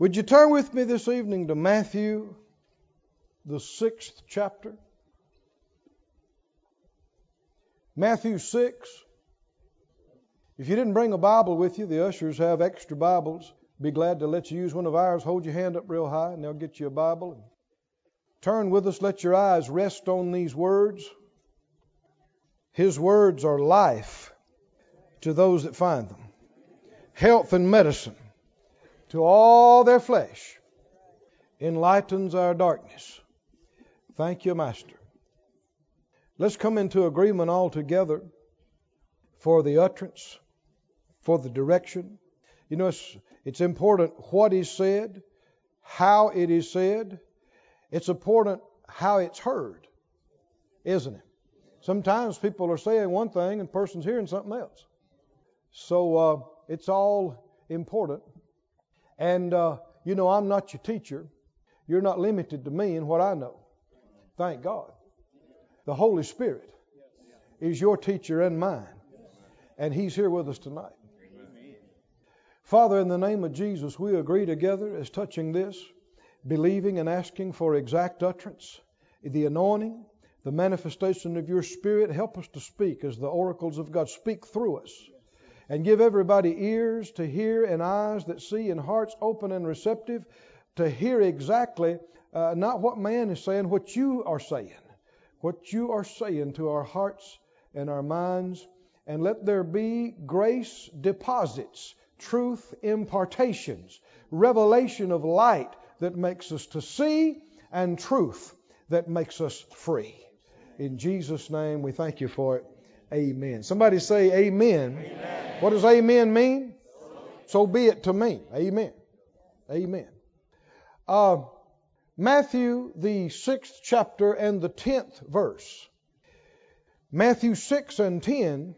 Would you turn with me this evening to Matthew, the 6th chapter? Matthew 6. If you didn't bring a Bible with you, the ushers have extra Bibles. Be glad to let you use one of ours. Hold your hand up real high and they'll get you a Bible. Turn with us. Let your eyes rest on these words. His words are life to those that find them, health and medicine to all their flesh, enlightens our darkness. Thank you, Master. Let's come into agreement all together for the utterance, for the direction. You know, it's important what is said, how it is said. It's important how it's heard, isn't it? Sometimes people are saying one thing and the person's hearing something else. So it's all important. And, you know, I'm not your teacher. You're not limited to me and what I know. Thank God. The Holy Spirit is your teacher and mine. And He's here with us tonight. Amen. Father, in the name of Jesus, we agree together as touching this, believing and asking for exact utterance, the anointing, the manifestation of your Spirit. Help us to speak as the oracles of God. Speak through us. And give everybody ears to hear and eyes that see and hearts open and receptive to hear exactly, not what man is saying, what you are saying. What you are saying to our hearts and our minds. And let there be grace deposits, truth impartations, revelation of light that makes us to see and truth that makes us free. In Jesus' name we thank you for it. Amen. Somebody say amen. Amen. What does amen mean? So be it to me. Amen. Amen. Matthew, the 6th chapter and the 10th verse. Matthew 6 and 10.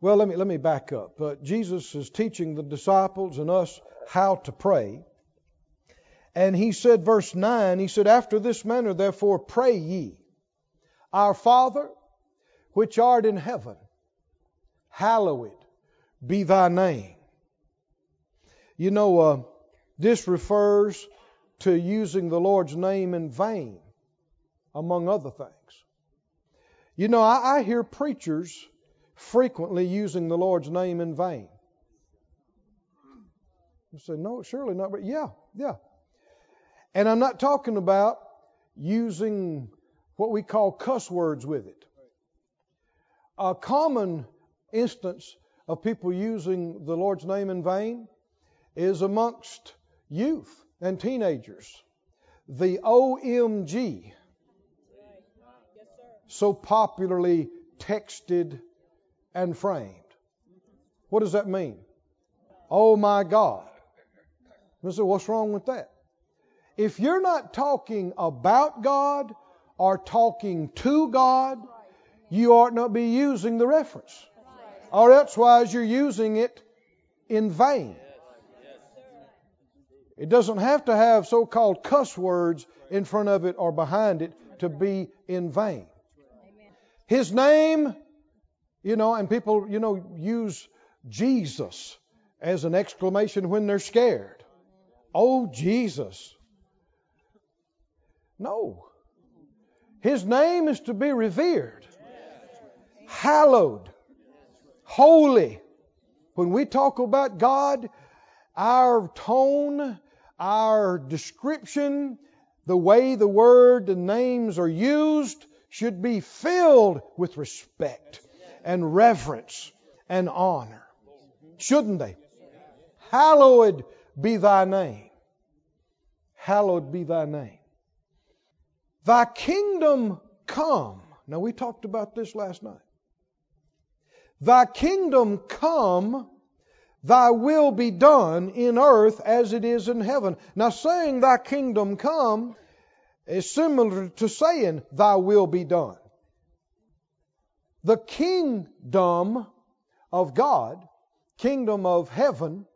Well, let me back up. Jesus is teaching the disciples and us how to pray. And He said, verse 9, He said, after this manner, therefore, pray ye, Our Father, which art in heaven, hallowed be thy name. You know, this refers to using the Lord's name in vain, among other things. You know, I hear preachers frequently using the Lord's name in vain. You say, no, surely not. But yeah. And I'm not talking about using what we call cuss words with it. A common instance of people using the Lord's name in vain is amongst youth and teenagers. The OMG, so popularly texted and framed. What does that mean? Oh my God. Mister, what's wrong with that? If you're not talking about God or talking to God, you ought not be using the reference. Or elsewise you're using it in vain. It doesn't have to have so-called cuss words in front of it or behind it to be in vain. His name, you know, and people, you know, use Jesus as an exclamation when they're scared. Oh, Jesus. No. His name is to be revered. Hallowed, holy. When we talk about God, our tone, our description, the way the word and names are used should be filled with respect and reverence and honor. Shouldn't they? Hallowed be thy name. Hallowed be thy name. Thy kingdom come. Now we talked about this last night. Thy kingdom come, thy will be done in earth as it is in heaven. Now saying thy kingdom come is similar to saying thy will be done. The kingdom of God, kingdom of heaven,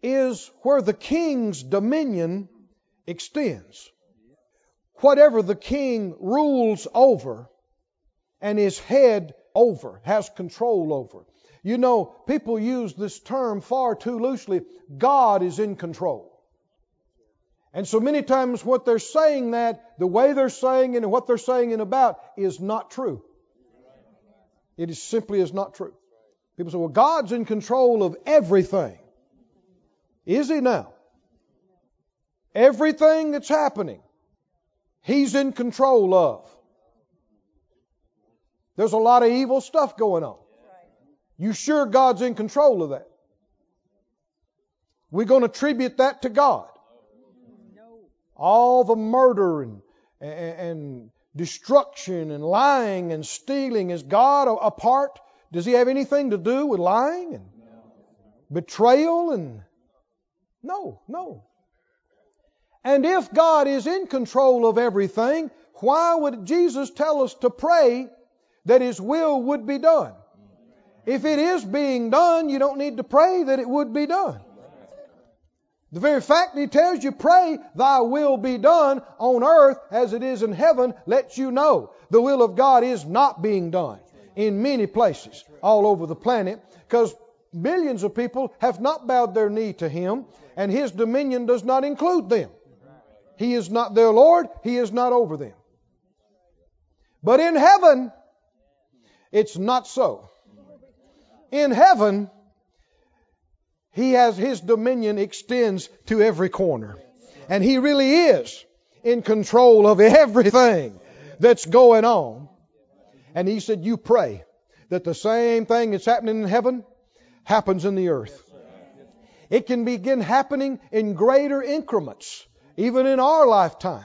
is where the king's dominion extends. Whatever the king rules over and is head over, has control over. You know, people use this term far too loosely. God is in control. And so many times what they're saying, that the way they're saying and what they're saying and about is not true. It is simply is not true. People say, well, God's in control of everything. Is He now? Everything that's happening, He's in control of. There's a lot of evil stuff going on. You sure God's in control of that? We're going to attribute that to God. All the murder and destruction and lying and stealing, is God a part? Does He have anything to do with lying and betrayal? And no. And if God is in control of everything, why would Jesus tell us to pray that His will would be done? If it is being done, you don't need to pray that it would be done. The very fact that He tells you, pray, thy will be done on earth as it is in heaven, lets you know the will of God is not being done in many places all over the planet, because millions of people have not bowed their knee to Him, and His dominion does not include them. He is not their Lord. He is not over them. But in heaven, it's not so. In heaven, He has, His dominion extends to every corner. And He really is in control of everything that's going on. And He said, you pray that the same thing that's happening in heaven happens in the earth. It can begin happening in greater increments, even in our lifetime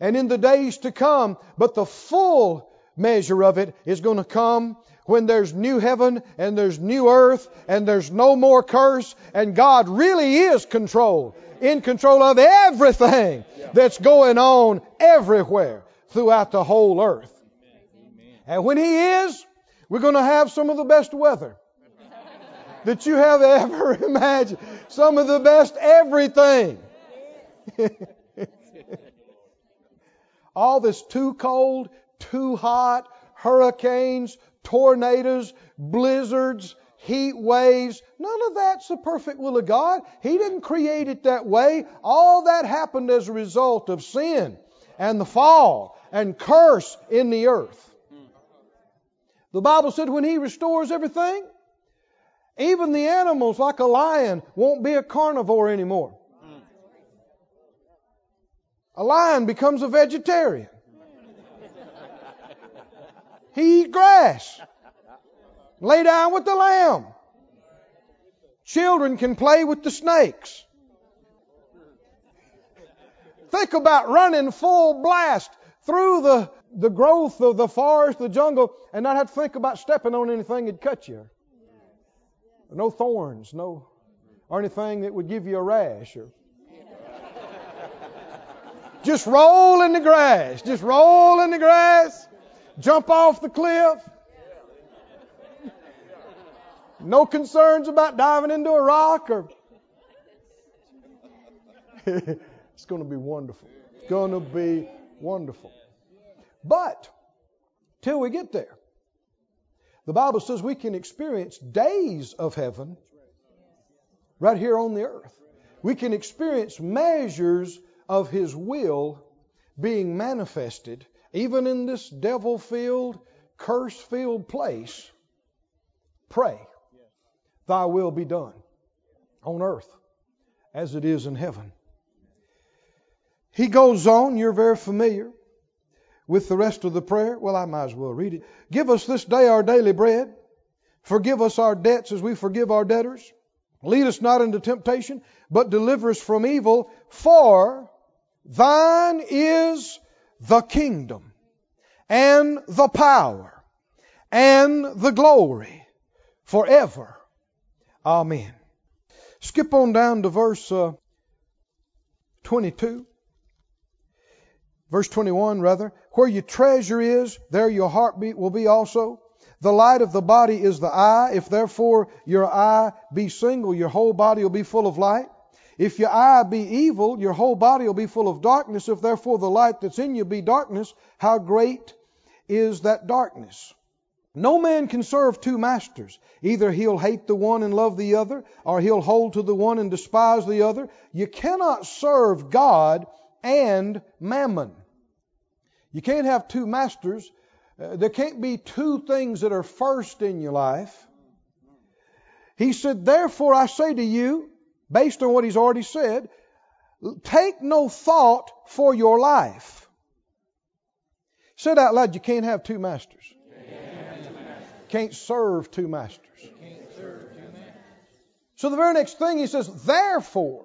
and in the days to come. But the full measure of it is going to come when there's new heaven and there's new earth and there's no more curse, and God really is in control of everything that's going on everywhere throughout the whole earth. And when He is, we're going to have some of the best weather that you have ever imagined. Some of the best everything. All this too cold, too hot, hurricanes, tornadoes, blizzards, heat waves. None of that's the perfect will of God. He didn't create it that way. All that happened as a result of sin and the fall and curse in the earth. The Bible said when He restores everything, even the animals like a lion won't be a carnivore anymore. A lion becomes a vegetarian. He eat grass. Lay down with the lamb. Children can play with the snakes. Think about running full blast through the growth of the forest, the jungle, and not have to think about stepping on anything that'd cut you. No thorns, no, or anything that would give you a rash. Or just roll in the grass. Just roll in the grass. Jump off the cliff. No concerns about diving into a rock or it's going to be wonderful. It's going to be wonderful. But till we get there, the Bible says we can experience days of heaven right here on the earth. We can experience measures of His will being manifested even in this devil-filled, curse-filled place. Pray, thy will be done on earth as it is in heaven. He goes on, you're very familiar with the rest of the prayer. Well, I might as well read it. Give us this day our daily bread. Forgive us our debts as we forgive our debtors. Lead us not into temptation, but deliver us from evil. For thine is the kingdom and the power and the glory forever. Amen. Skip on down to verse 22. Verse 21 rather. Where your treasure is, there your heartbeat will be also. The light of the body is the eye. If therefore your eye be single, your whole body will be full of light. If your eye be evil, your whole body will be full of darkness. If therefore the light that's in you be darkness, how great is that darkness? No man can serve two masters. Either he'll hate the one and love the other, or he'll hold to the one and despise the other. You cannot serve God and mammon. You can't have two masters. There can't be two things that are first in your life. He said, therefore I say to you, based on what he's already said, take no thought for your life. Say it out loud, you can't have two masters. Can't serve two masters. So the very next thing he says, therefore,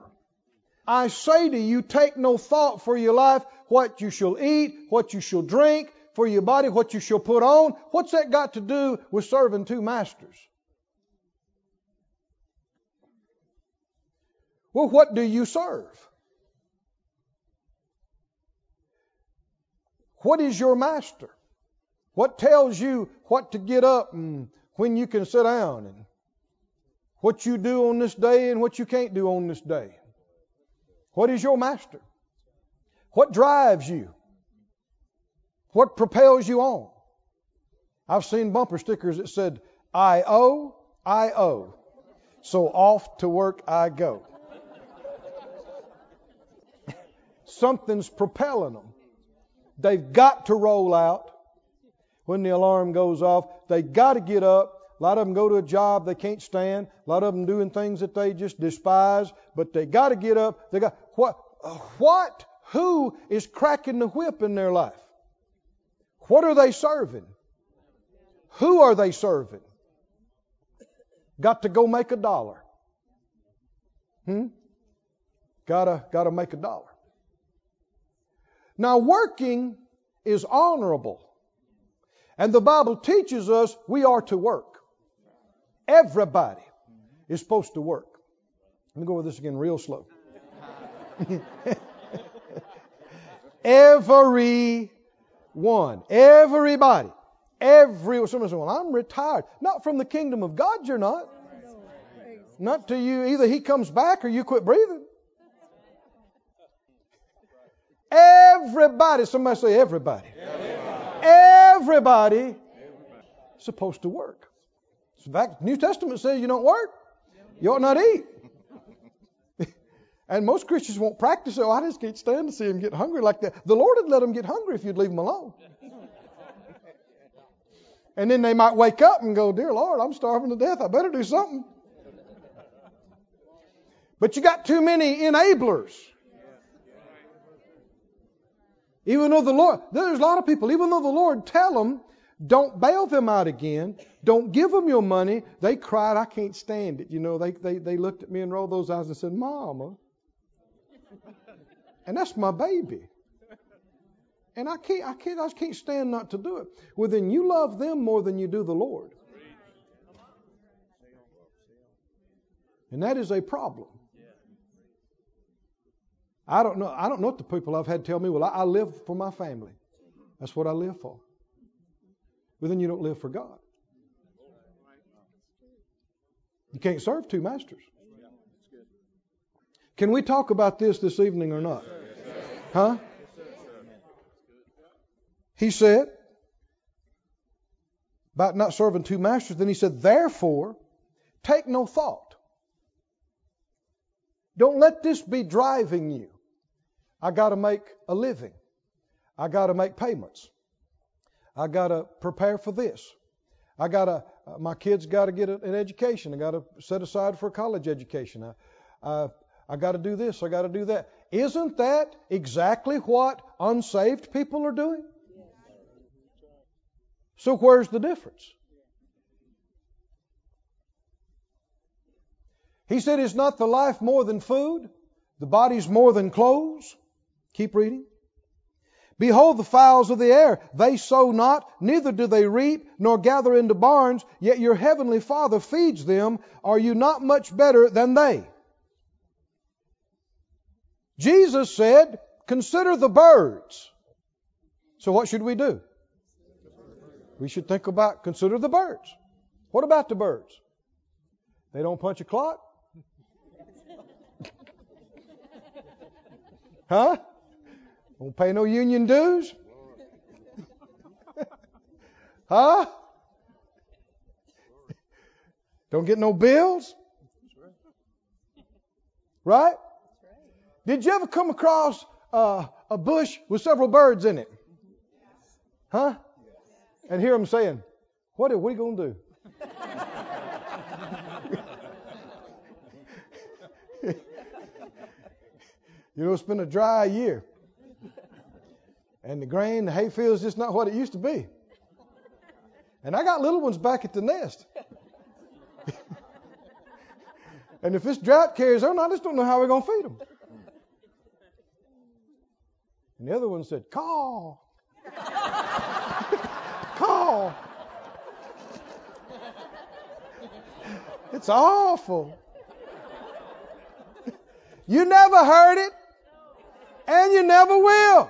I say to you, take no thought for your life, what you shall eat, what you shall drink, for your body, what you shall put on. What's that got to do with serving two masters? Well, what do you serve? What is your master? What tells you what to get up and when you can sit down and what you do on this day and what you can't do on this day? What is your master? What drives you? What propels you on? I've seen bumper stickers that said, I owe. So off to work I go. Something's propelling them. They've got to roll out. When the alarm goes off, they got to get up. A lot of them go to a job they can't stand. A lot of them doing things that they just despise, but they got to get up. They got what? Who is cracking the whip in their life? What are they serving? Who are they serving? Got to go make a dollar. Gotta make a dollar. Now, working is honorable. And the Bible teaches us we are to work. Everybody is supposed to work. Let me go over this again real slow. Everyone. Everybody. Somebody says, well, I'm retired. Not from the kingdom of God, you're not. Not to you. Either he comes back or you quit breathing. Everybody. Somebody say everybody. Everybody is supposed to work. In fact, the New Testament says you don't work, you ought not eat. And most Christians won't practice it. Oh, I just can't stand to see him get hungry like that. The Lord would let them get hungry if you'd leave them alone. And then they might wake up and go, dear Lord, I'm starving to death. I better do something. But you got too many enablers. Even though there's a lot of people, even though the Lord tell them, don't bail them out again, don't give them your money, they cried, I can't stand it. You know, they looked at me and rolled those eyes and said, Mama. And that's my baby. And I just can't stand not to do it. Well, then you love them more than you do the Lord. And that is a problem. I don't know what the people I've had tell me, well, I live for my family. That's what I live for. But then you don't live for God. You can't serve two masters. Can we talk about this evening or not? Huh? He said, about not serving two masters, then he said, therefore, take no thought. Don't let this be driving you. I got to make a living. I got to make payments. I got to prepare for this. My kids got to get an education. I got to set aside for a college education. I got to do this. I got to do that. Isn't that exactly what unsaved people are doing? So where's the difference? He said, is not the life more than food? The body's more than clothes? Keep reading. Behold the fowls of the air. They sow not, neither do they reap, nor gather into barns, yet your heavenly Father feeds them. Are you not much better than they? Jesus said, consider the birds. So what should we do? We should consider the birds. What about the birds? They don't punch a clock. Huh? Don't pay no union dues? Huh? Don't get no bills. Right? Did you ever come across a bush with several birds in it? Huh? And hear them saying, what are you going to do? You know, it's been a dry year. And the grain, the hay field's just not what it used to be. And I got little ones back at the nest. And if this drought carries on, I just don't know how we're going to feed them. And the other one said, caw. Caw. It's awful. You never heard it, and you never will,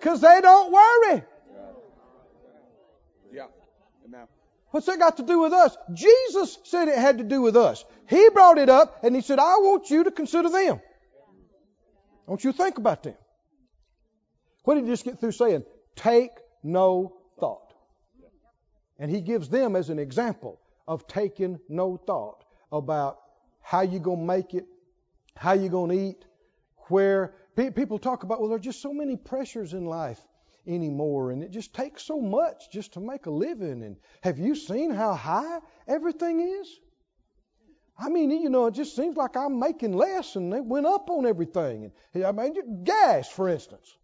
because they don't worry. Yeah. What's that got to do with us? Jesus said it had to do with us. He brought it up, and he said, I want you to consider them. I want you to think about them. What did he just get through saying? Take no thought. And he gives them as an example of taking no thought about how you're going to make it, how you're going to eat, where people talk about, well, there are just so many pressures in life anymore, and it just takes so much just to make a living. And have you seen how high everything is? I mean, you know, it just seems like I'm making less, and they went up on everything. And I mean, gas, for instance.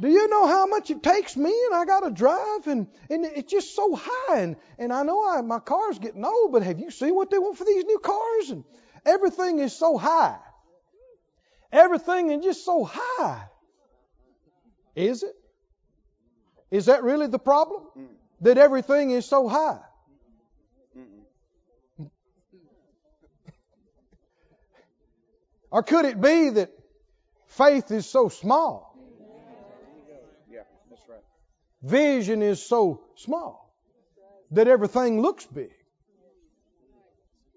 Do you know how much it takes me? And I got to drive, and it's just so high. And I know my car's getting old, but have you seen what they want for these new cars? And everything is so high. Everything is just so high. Is it? Is that really the problem? That everything is so high? Or could it be that faith is so small? Yeah, that's right. Vision is so small that everything looks big.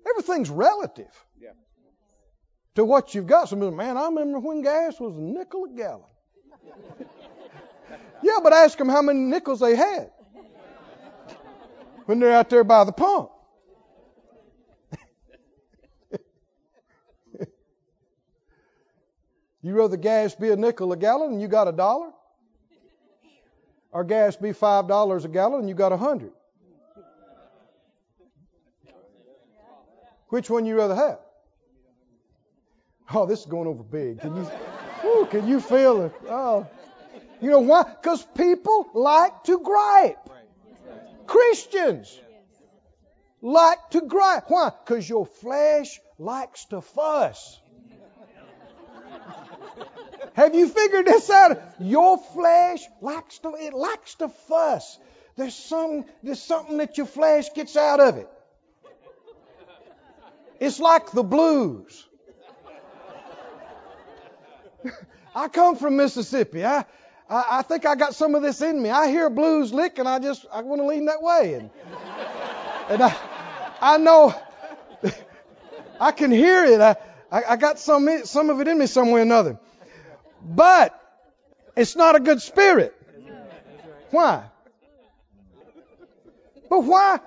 Everything's relative to what you've got. Somebody says, man, I remember when gas was a nickel a gallon. Yeah, but ask them how many nickels they had when they're out there by the pump. You rather gas be a nickel a gallon and you got $1? Or gas be $5 a gallon and you got 100? Which one you rather have? Oh, this is going over big. Can you feel it? Oh, you know why? Because people like to gripe. Christians like to gripe. Why? Because your flesh likes to fuss. Have you figured this out? Your flesh likes to fuss. There's something that your flesh gets out of it. It's like the blues. I come from Mississippi. I think I got some of this in me. I hear blues lick and I want to lean that way. And I know I can hear it. I got some of it in me some way or another. But it's not a good spirit. Why? But why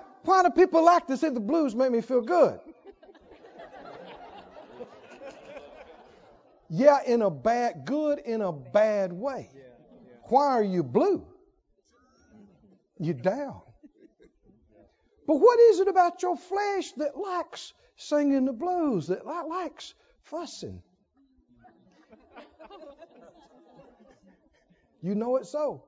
do people like to say the blues make me feel good? Yeah, in a bad way. Why are you blue? You're down. But what is it about your flesh that likes singing the blues, that likes fussing? You know it so.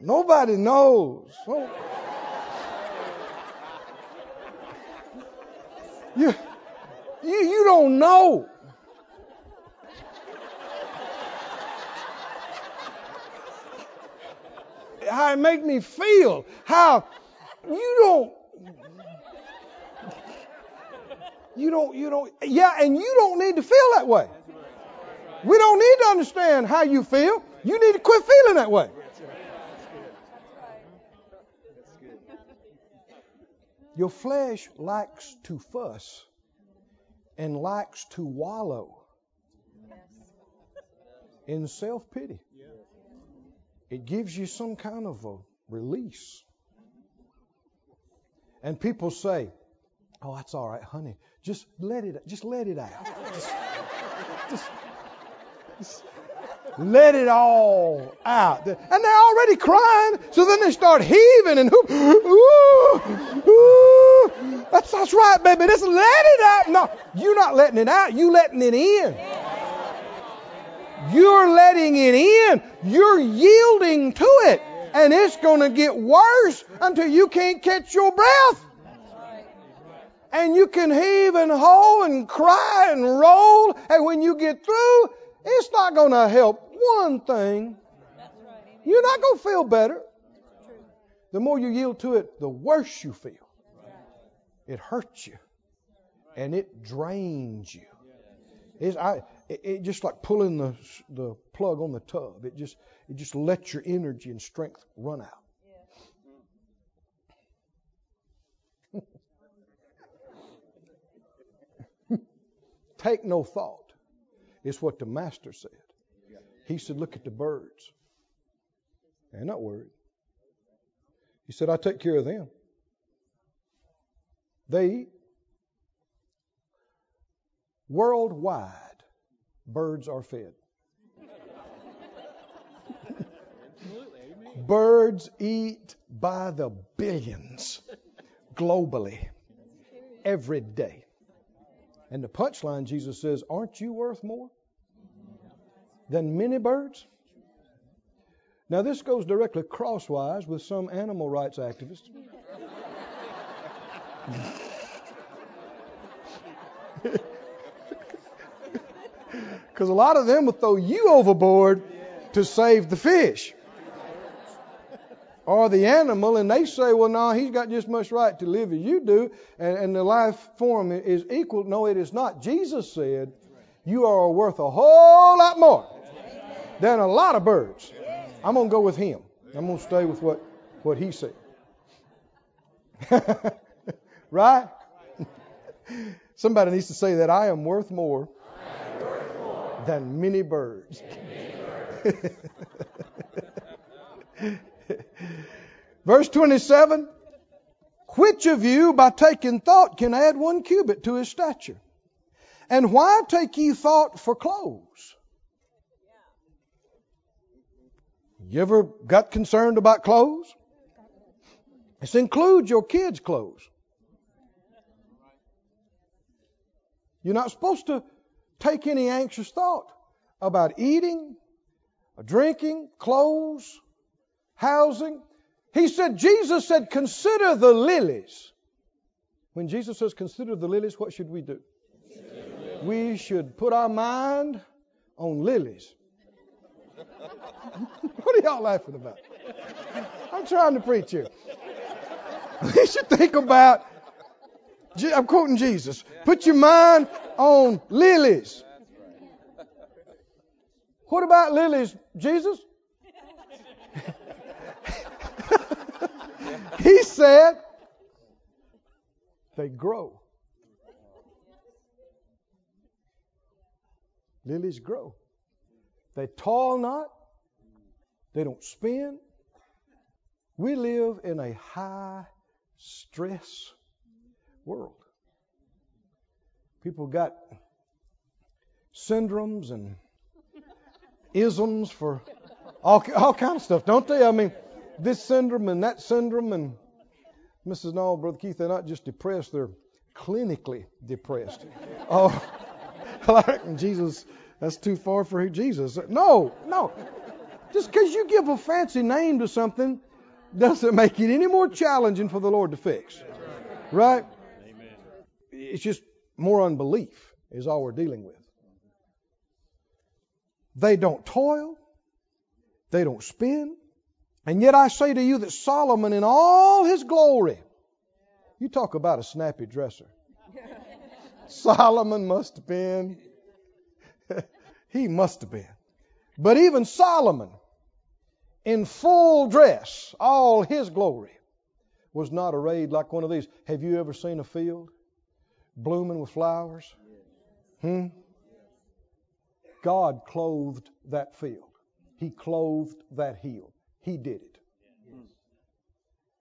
Nobody knows. You don't know. How it make me feel. How you don't. Yeah, and you don't need to feel that way. We don't need to understand how you feel. You need to quit feeling that way. Your flesh likes to fuss and likes to wallow in self-pity. It gives you some kind of a release. And people say, "Oh, that's all right, honey. Just let it out. Just let it all out." And they're already crying, so then they start heaving and hoop. Ooh, ooh. That's right, baby. Just let it out. No, you're not letting it out. You're letting it in. You're letting it in. You're yielding to it. And it's going to get worse until you can't catch your breath. And you can heave and hoe and cry and roll. And when you get through, it's not going to help one thing. You're not going to feel better. The more you yield to it, the worse you feel. It hurts you. And it drains you. It just like pulling the plug on the tub. It just lets your energy and strength run out. Take no thought. It's what the master said. He said, "Look at the birds. They're not worried." He said, "I take care of them. They eat." Worldwide, birds are fed. Birds eat by the billions globally every day. And the punchline, Jesus says, "Aren't you worth more than many birds?" Now, this goes directly crosswise with some animal rights activists. Because a lot of them will throw you overboard to save the fish or the animal, and they say, "Well, no, he's got just as much right to live as you do, and the life form is equal." No, it is not. Jesus said, "You are worth a whole lot more than a lot of birds." I'm going to go with him. I'm going to stay with what he said. Right? Somebody needs to say that. I am worth more than many birds. Verse 27, "Which of you by taking thought can add one cubit to his stature? And why take ye thought for clothes?" You ever got concerned about clothes? This includes your kids' clothes. You're not supposed to take any anxious thought about eating, drinking, clothes, housing. He said, Jesus said, "Consider the lilies." When Jesus says, "Consider the lilies," what should we do? We should put our mind on lilies. What are y'all laughing about? I'm trying to preach here. We should think about, I'm quoting Jesus, "Put your mind on lilies." What about lilies, Jesus? He said, "They grow." Lilies grow. They toil not. They don't spin. We live in a high stress world. People got syndromes and isms for all kinds of stuff, don't they? I mean, this syndrome and that syndrome, and Mrs. No, Brother Keith, they're not just depressed, they're clinically depressed. Oh, Jesus, that's too far for Jesus. No. Just because you give a fancy name to something doesn't make it any more challenging for the Lord to fix. Right? Amen. It's just more unbelief is all we're dealing with. They don't toil. They don't spin. And yet I say to you that Solomon in all his glory, you talk about a snappy dresser. Solomon must have been. He must have been. But even Solomon in full dress, all his glory, was not arrayed like one of these. Have you ever seen a field blooming with flowers? God clothed that field. He clothed that hill. He did it.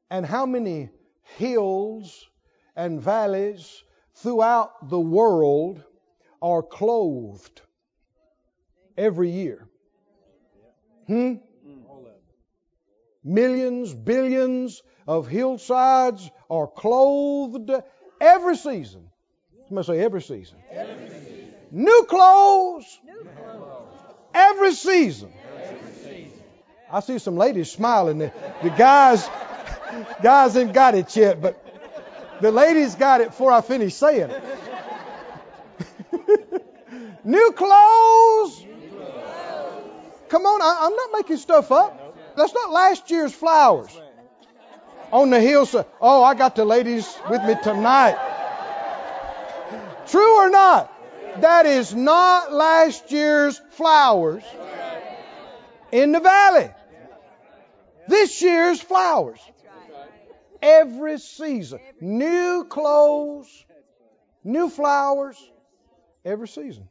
And how many hills and valleys throughout the world are clothed every year? Millions, billions of hillsides are clothed every season. Somebody say every season. Every season. New clothes. New clothes. Every season. Every season. I see some ladies smiling. The guys ain't got it yet, but the ladies got it before I finish saying it. New clothes. New clothes. Come on, I'm not making stuff up. That's not last year's flowers on the hillside. Oh, I got the ladies with me tonight. True or not? That is not last year's flowers in the valley. This year's flowers. Every season. New clothes, new flowers, every season.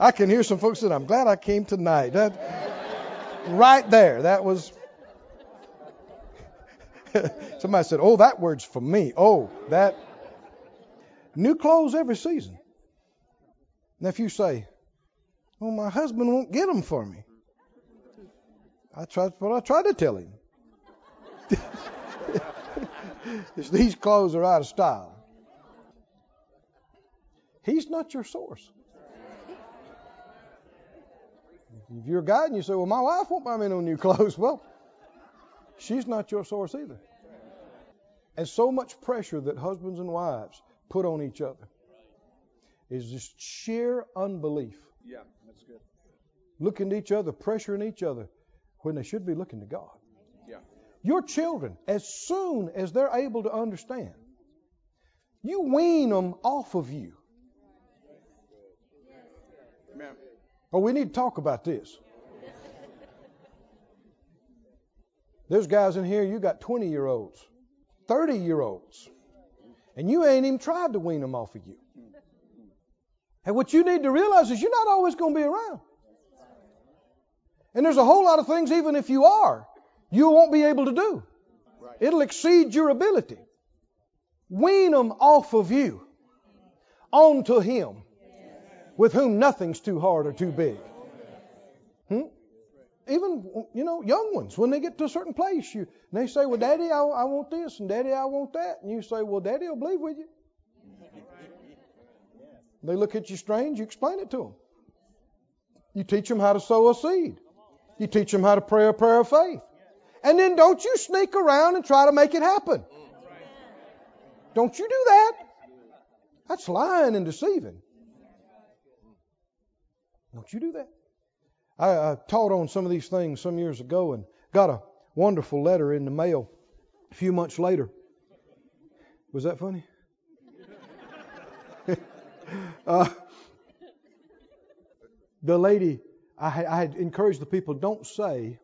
I can hear some folks saying, I'm glad I came tonight. That, right there. That was. Somebody said, oh, that word's for me. Oh, that. New clothes every season. Now, if you say, well, my husband won't get them for me. I tried to tell him. These clothes are out of style. He's not your source. If you're a guy and you say, well, my wife won't buy me no new clothes. Well, she's not your source either. And so much pressure that husbands and wives put on each other is just sheer unbelief. Yeah, that's good. Looking to each other, pressuring each other when they should be looking to God. Yeah. Your children, as soon as they're able to understand, you wean them off of you. Amen. Oh, we need to talk about this. There's guys in here, you got 20-year-olds, 30-year-olds, and you ain't even tried to wean them off of you. And what you need to realize is you're not always going to be around. And there's a whole lot of things, even if you are, you won't be able to do. It'll exceed your ability. Wean them off of you, onto Him, with whom nothing's too hard or too big. Even, young ones, when they get to a certain place, and they say, well, Daddy, I want this, and Daddy, I want that. And you say, well, Daddy will believe with you. They look at you strange, you explain it to them. You teach them how to sow a seed. You teach them how to pray a prayer of faith. And then don't you sneak around and try to make it happen. Don't you do that. That's lying and deceiving. Don't you do that? I taught on some of these things some years ago and got a wonderful letter in the mail a few months later. Was that funny? The lady, I had encouraged the people, don't say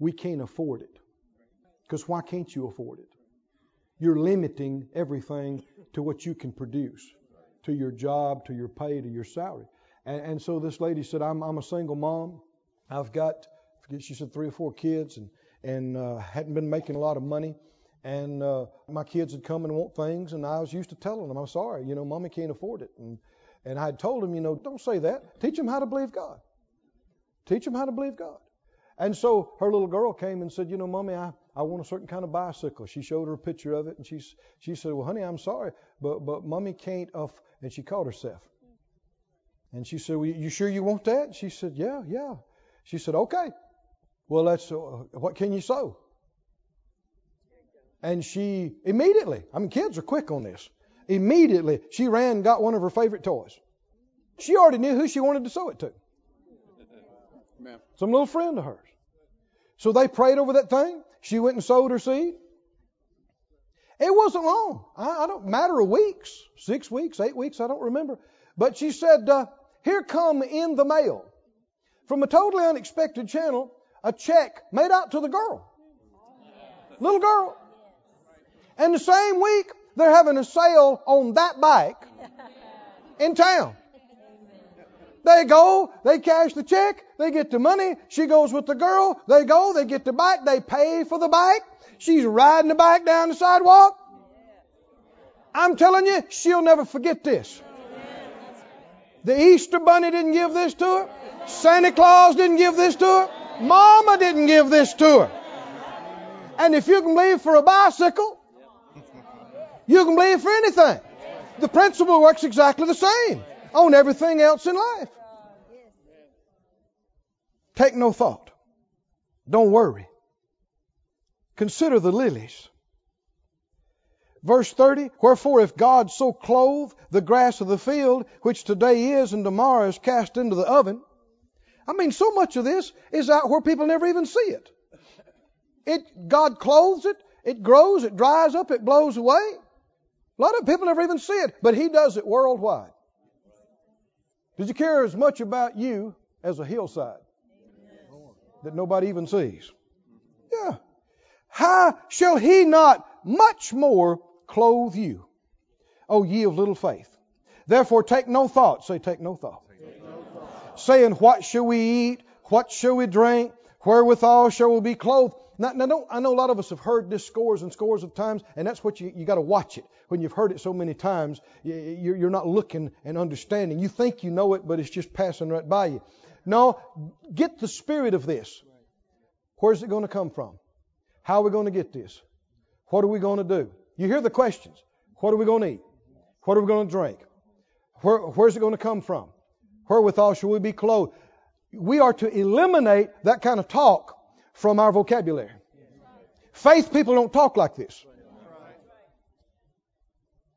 we can't afford it. Because why can't you afford it? You're limiting everything to what you can produce, to your job, to your pay, to your salary. And so this lady said, I'm a single mom. I've got, she said, 3 or 4 kids and hadn't been making a lot of money. And my kids had come and want things. And I was used to telling them, I'm sorry, Mommy can't afford it. And I had told them, don't say that. Teach them how to believe God. Teach them how to believe God. And so her little girl came and said, Mommy, I want a certain kind of bicycle. She showed her a picture of it. And she said, well, honey, I'm sorry, but Mommy can't. And she caught herself. And she said, well, you sure you want that? She said, yeah. She said, okay. Well, that's what can you sow? And she immediately, kids are quick on this. Immediately, she ran and got one of her favorite toys. She already knew who she wanted to sow it to. Some little friend of hers. So they prayed over that thing. She went and sowed her seed. It wasn't long. I don't matter of weeks, 6 weeks, 8 weeks, I don't remember. But she said, here come in the mail, from a totally unexpected channel, a check made out to the girl. Little girl. And the same week, they're having a sale on that bike in town. They go, they cash the check, they get the money, she goes with the girl, they go, they get the bike, they pay for the bike, she's riding the bike down the sidewalk. I'm telling you, she'll never forget this. The Easter Bunny didn't give this to her. Santa Claus didn't give this to her. Mama didn't give this to her. And if you can believe for a bicycle, you can believe for anything. The principle works exactly the same on everything else in life. Take no thought. Don't worry. Consider the lilies. Verse 30, wherefore if God so clothe the grass of the field, which today is and tomorrow is cast into the oven. I mean, so much of this is out where people never even see it. God clothes it, it grows, it dries up, it blows away. A lot of people never even see it, but He does it worldwide. Does He care as much about you as a hillside that nobody even sees? Yeah. How shall He not much more clothe you, O ye of little faith? Therefore take no thought. Say, take no thought. Take no thought. Saying, what shall we eat? What shall we drink? Wherewithal shall we be clothed? Now, I know a lot of us have heard this scores and scores of times, and that's what you got to watch it. When you've heard it so many times, you're not looking and understanding. You think you know it, but it's just passing right by you. No, get the spirit of this. Where's it going to come from? How are we going to get this? What are we going to do? You hear the questions. What are we going to eat? What are we going to drink? Where's it going to come from? Wherewithal shall we be clothed? We are to eliminate that kind of talk from our vocabulary. Faith people don't talk like this.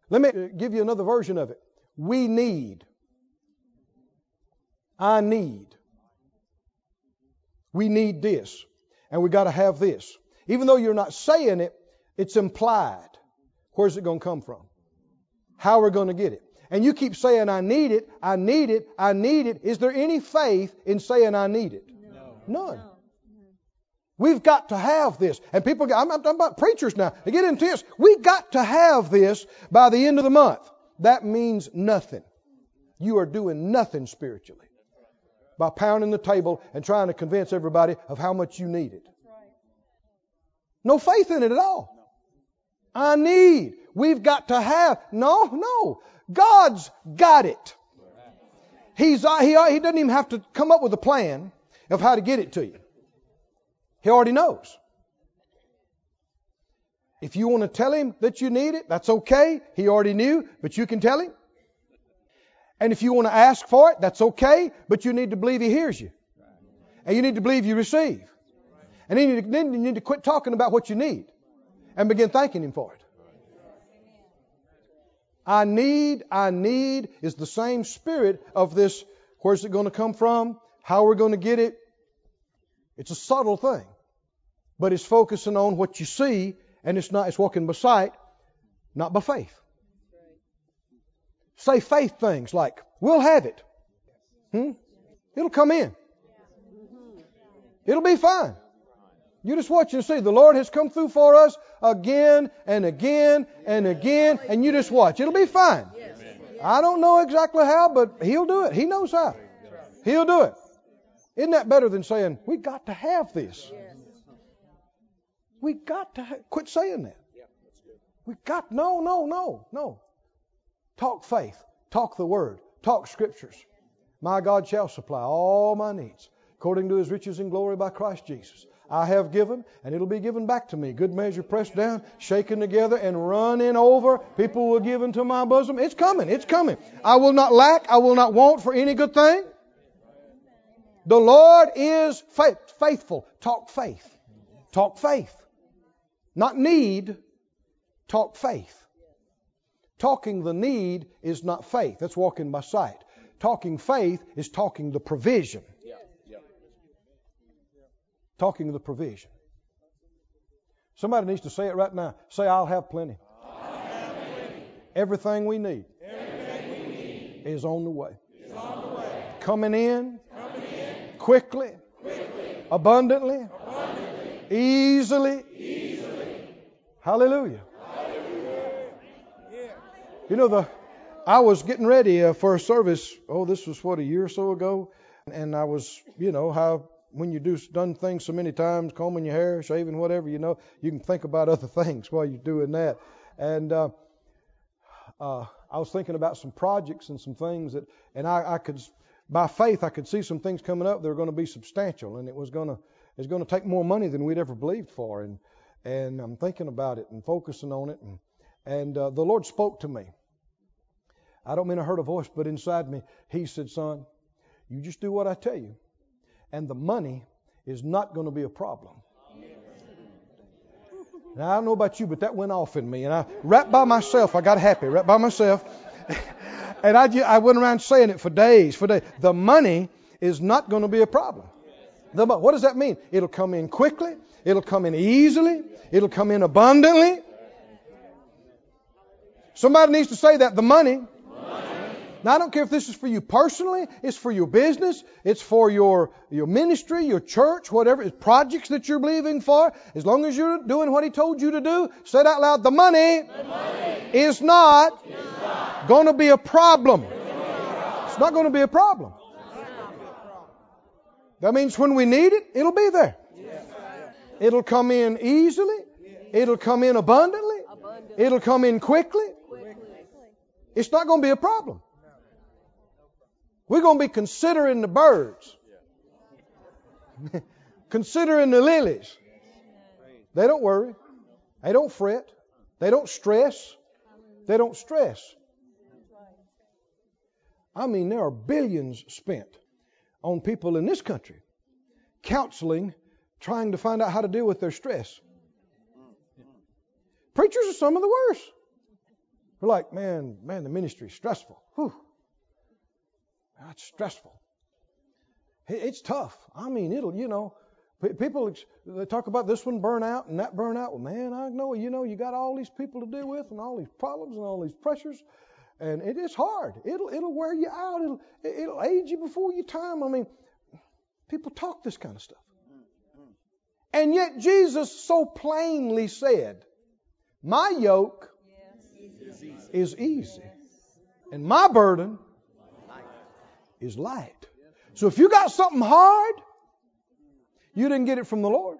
Let me give you another version of it. We need. I need. We need this. And we got to have this. Even though you're not saying it, it's implied. Where's it going to come from? How are we going to get it? And you keep saying, I need it, I need it, I need it. Is there any faith in saying I need it? No. None. No. We've got to have this. And people, I'm about preachers now. They get intense. We got to have this by the end of the month. That means nothing. You are doing nothing spiritually by pounding the table and trying to convince everybody of how much you need it. No faith in it at all. I need. We've got to have. No. God's got it. He doesn't even have to come up with a plan of how to get it to you. He already knows. If you want to tell Him that you need it, that's okay. He already knew, but you can tell Him. And if you want to ask for it, that's okay, but you need to believe He hears you. And you need to believe you receive. And then you need to quit talking about what you need and begin thanking Him for it. I need is the same spirit of this. Where's it going to come from? How are we going to get it? It's a subtle thing, but it's focusing on what you see, and it's walking by sight, not by faith. Say faith things like, we'll have it. It'll come in. It'll be fine. You just watch and see. The Lord has come through for us again and again and again. And you just watch. It'll be fine. Amen. I don't know exactly how, but He'll do it. He knows how. He'll do it. Isn't that better than saying, we got to have this? We got to quit saying that. We got, no. Talk faith. Talk the Word. Talk Scriptures. My God shall supply all my needs according to His riches in glory by Christ Jesus. I have given, and it'll be given back to me. Good measure, pressed down, shaken together, and running over. People will give into my bosom. It's coming. It's coming. I will not lack. I will not want for any good thing. The Lord is faithful. Talk faith. Talk faith. Not need. Talk faith. Talking the need is not faith. That's walking by sight. Talking faith is talking the provision. Talking of the provision. Somebody needs to say it right now. Say, I'll have plenty. I'll have plenty. Everything we need is on the way. Coming in quickly. Abundantly. Easily. Hallelujah. Yeah. You know, the I was getting ready for a service. Oh, this was a year or so ago. And I was, how when you do done things so many times, combing your hair, shaving, whatever, you can think about other things while you're doing that. And I was thinking about some projects and some things that, and I could, by faith, I could see some things coming up that were going to be substantial, and it's going to take more money than we'd ever believed for. And I'm thinking about it and focusing on it, and the Lord spoke to me. I don't mean I heard a voice, but inside me, He said, "Son, you just do what I tell you, and the money is not going to be a problem." Now, I don't know about you, but that went off in me, and I got happy right by myself, and I went around saying it for days. The money is not going to be a problem. What does that mean? It'll come in quickly. It'll come in easily. It'll come in abundantly. Somebody needs to say that. The money. Now, I don't care if this is for you personally, it's for your business, it's for your ministry, your church, whatever, it's projects that you're believing for. As long as you're doing what He told you to do, say it out loud, the money is not going to be a problem. It's not going to be a problem. That means when we need it, it'll be there. Yes. It'll come in easily. Yes. It'll come in abundantly. It'll come in quickly. It's not going to be a problem. We're going to be considering the birds. Considering the lilies. They don't worry. They don't fret. They don't stress. I mean, there are billions spent on people in this country counseling, trying to find out how to deal with their stress. Preachers are some of the worst. We're like, man, the ministry is stressful. Whew. That's stressful. It's tough. I mean, people, they talk about this one burnout and that burnout. Well, man, I know, you got all these people to deal with and all these problems and all these pressures. And it is hard. It'll wear you out. It'll age you before your time. I mean, people talk this kind of stuff. And yet Jesus so plainly said, "My yoke is easy and my burden is light." So if you got something hard, you didn't get it from the Lord.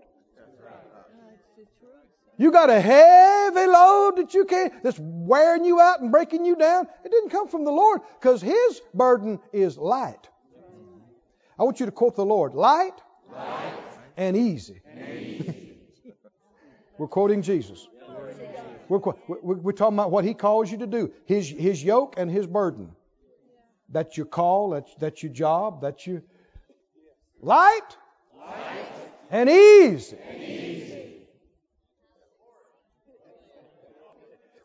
You got a heavy load that's wearing you out and breaking you down. It didn't come from the Lord, because His burden is light. I want you to quote the Lord. Light. And easy. We're quoting Jesus. We're talking about what He calls you to do. His yoke and His burden. That's your call. That's your job. That's your light and easy.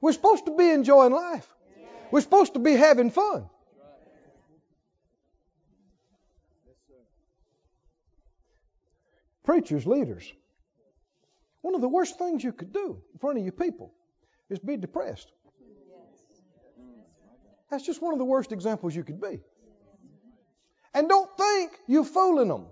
We're supposed to be enjoying life. We're supposed to be having fun. Preachers, leaders. One of the worst things you could do in front of your people is be depressed. That's just one of the worst examples you could be. And don't think you're fooling them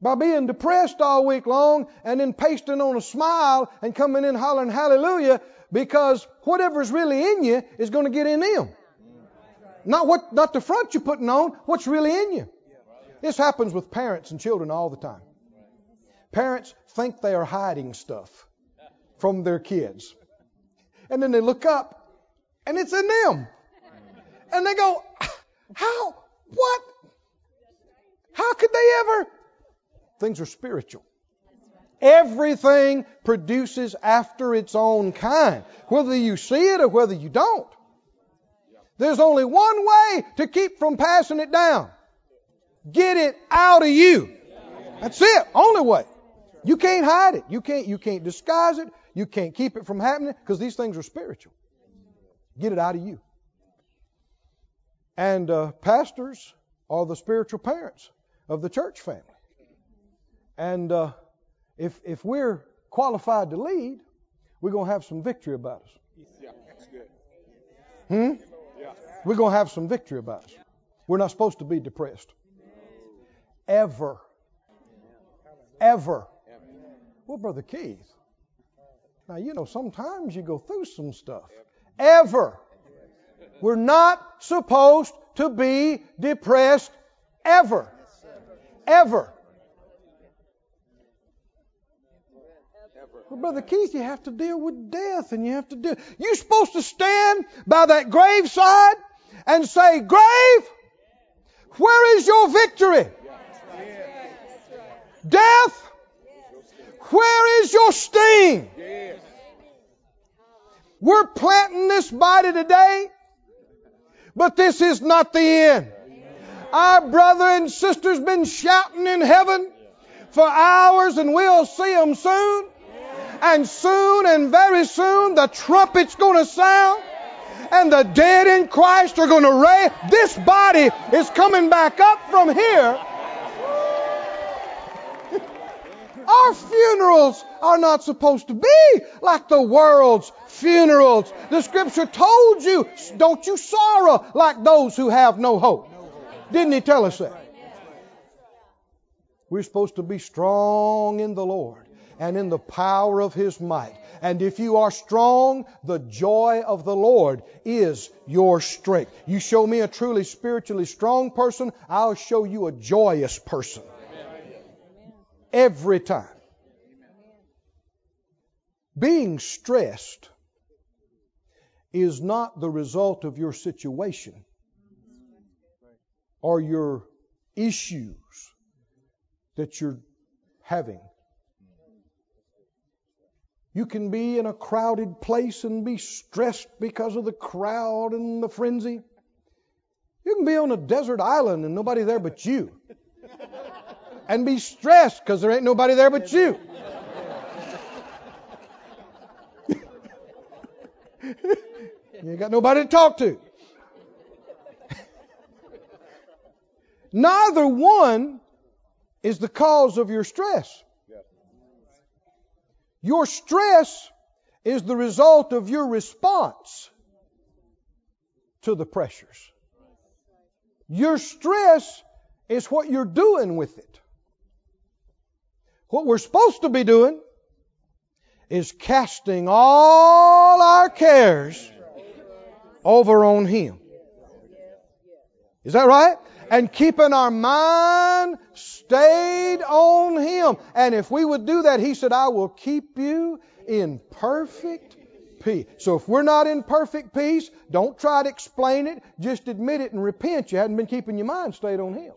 by being depressed all week long and then pasting on a smile and coming in hollering hallelujah, because whatever's really in you is going to get in them. Not the front you're putting on, what's really in you. This happens with parents and children all the time. Parents think they are hiding stuff from their kids. And then they look up and it's in them. And they go, how? What? How could they ever? Things are spiritual. Everything produces after its own kind, whether you see it or whether you don't. There's only one way to keep from passing it down. Get it out of you. That's it. Only way. You can't hide it. You can't disguise it. You can't keep it from happening, because these things are spiritual. Get it out of you. And pastors are the spiritual parents of the church family. And if we're qualified to lead, we're going to have some victory about us. We're going to have some victory about us. We're not supposed to be depressed. Ever. Well, Brother Keith, now, sometimes you go through some stuff. Ever. We're not supposed to be depressed ever. Ever. Well, Brother Keith, you have to deal with death, and you have to do. You're supposed to stand by that graveside and say, grave, where is your victory? Death, where is your sting? We're planting this body today, but this is not the end. Our brother and sister's been shouting in heaven for hours, and we'll see them soon. And soon and very soon the trumpet's going to sound, and the dead in Christ are going to raise. This body is coming back up from here. Our funerals are not supposed to be like the world's funerals. The Scripture told you, don't you sorrow like those who have no hope. Didn't He tell us that? We're supposed to be strong in the Lord and in the power of His might. And if you are strong, the joy of the Lord is your strength. You show me a truly spiritually strong person, I'll show you a joyous person. Every time. Being stressed is not the result of your situation or your issues that you're having. You can be in a crowded place and be stressed because of the crowd and the frenzy. You can be on a desert island and nobody there but you. And be stressed because there ain't nobody there but you. You ain't got nobody to talk to. Neither one is the cause of your stress. Your stress is the result of your response to the pressures. Your stress is what you're doing with it. What we're supposed to be doing is casting all our cares over on Him. Is that right? And keeping our mind stayed on Him. And if we would do that, He said, I will keep you in perfect peace. So if we're not in perfect peace, don't try to explain it. Just admit it and repent. You hadn't been keeping your mind stayed on Him.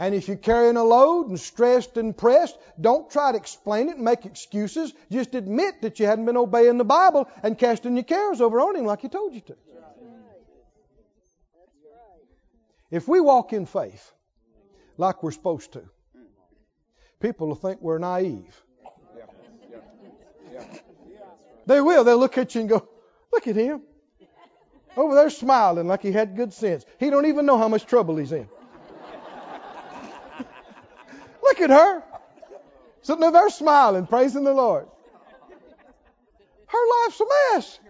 And if you're carrying a load and stressed and pressed, don't try to explain it and make excuses. Just admit that you hadn't been obeying the Bible and casting your cares over on Him like He told you to. If we walk in faith like we're supposed to, people will think we're naive. They will. They'll look at you and go, look at him. Over there smiling like he had good sense. He don't even know how much trouble he's in. Look at her, sitting over there smiling, praising the Lord. Her life's a mess.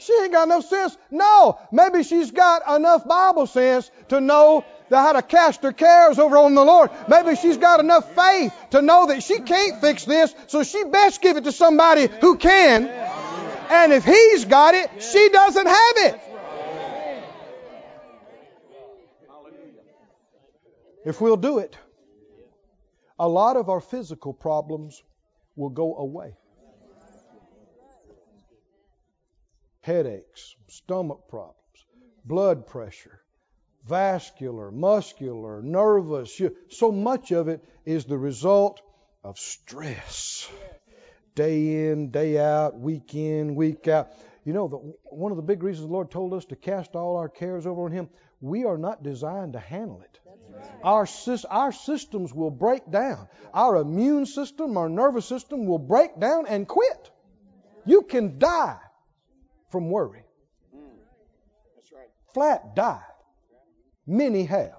She ain't got no sense. No, maybe she's got enough Bible sense to know how to cast her cares over on the Lord. Maybe she's got enough faith to know that she can't fix this, so she best give it to somebody who can. And if he's got it, she doesn't have it. If we'll do it, a lot of our physical problems will go away. Headaches, stomach problems, blood pressure, vascular, muscular, nervous. So much of it is the result of stress. Day in, day out, week in, week out. You know, one of the big reasons the Lord told us to cast all our cares over on Him, we are not designed to handle it. Our systems will break down. Our immune system, our nervous system will break down and quit. You can die from worry. Flat die. Many have.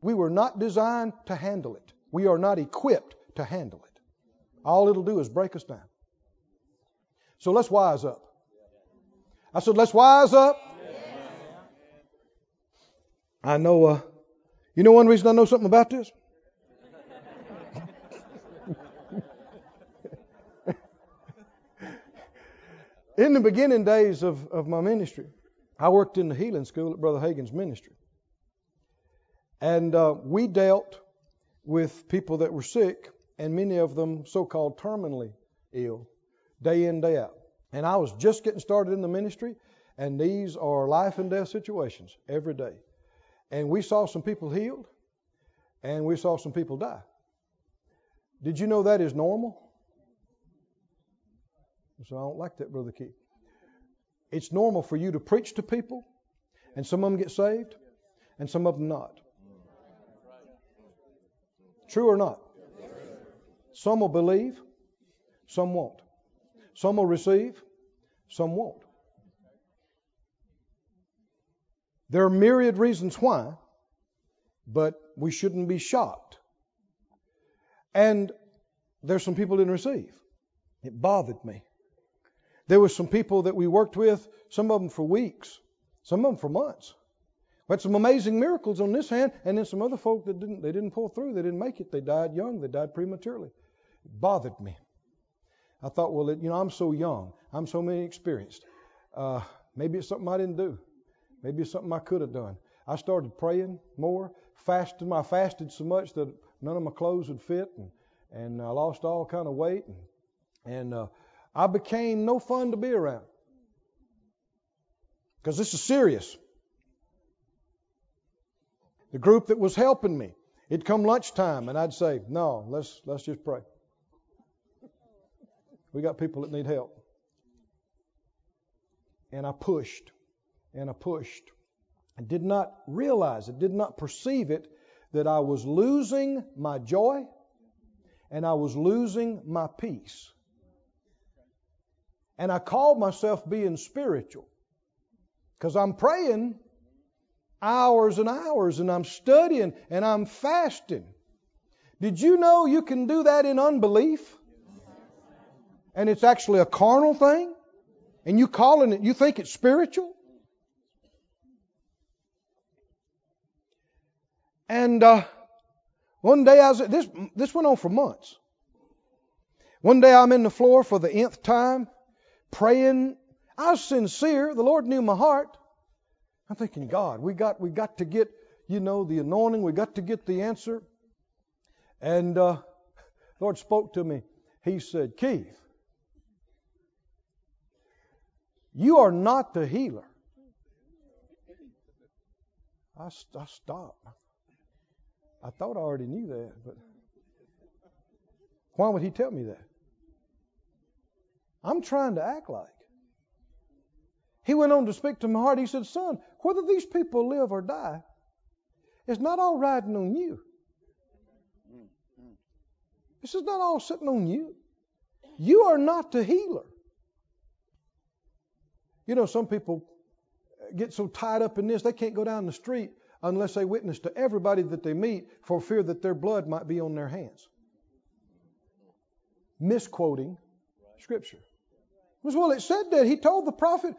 We were not designed to handle it. We are not equipped to handle it. All it'll do is break us down. So let's wise up. I said, let's wise up. I know, you know one reason I know something about this? In the beginning days of my ministry, I worked in the healing school at Brother Hagin's ministry. And we dealt with people that were sick, and many of them so-called terminally ill, day in, day out. And I was just getting started in the ministry, and these are life and death situations every day. And we saw some people healed, and we saw some people die. Did you know that is normal? So I don't like that, Brother Keith. It's normal for you to preach to people, and some of them get saved, and some of them not. True or not? Some will believe, some won't. Some will receive, some won't. There are myriad reasons why, but we shouldn't be shocked. And there's some people didn't receive. It bothered me. There were some people that we worked with, some of them for weeks, some of them for months. We had some amazing miracles on this hand, and then some other folk that didn't pull through, they didn't make it, they died young, they died prematurely. It bothered me. I thought, well, I'm so young, I'm so inexperienced. Maybe it's something I didn't do. Maybe it's something I could have done. I started praying more, fasting. I fasted so much that none of my clothes would fit, and I lost all kind of weight, and I became no fun to be around, because this is serious. The group that was helping me, it'd come lunchtime, and I'd say, "No, let's just pray. We got people that need help." And I pushed. And I pushed. I did not realize it, did not perceive it, that I was losing my joy and I was losing my peace. And I called myself being spiritual, because I'm praying hours and hours, and I'm studying, and I'm fasting. Did you know you can do that in unbelief? And it's actually a carnal thing? And you think it's spiritual? And one day I was this went on for months. One day I'm in the floor for the nth time, praying. I was sincere. The Lord knew my heart. I'm thinking, God, we got to get the anointing. We got to get the answer. And the Lord spoke to me. He said, "Keith, you are not the healer." I stopped. I thought I already knew that, but why would he tell me that? I'm trying to act like. He went on to speak to my heart. He said, "Son, whether these people live or die, it's not all riding on you. This is not all sitting on you. You are not the healer." Some people get so tied up in this, they can't go down the street unless they witness to everybody that they meet, for fear that their blood might be on their hands. Misquoting Scripture. Well, it said that. He told the prophet,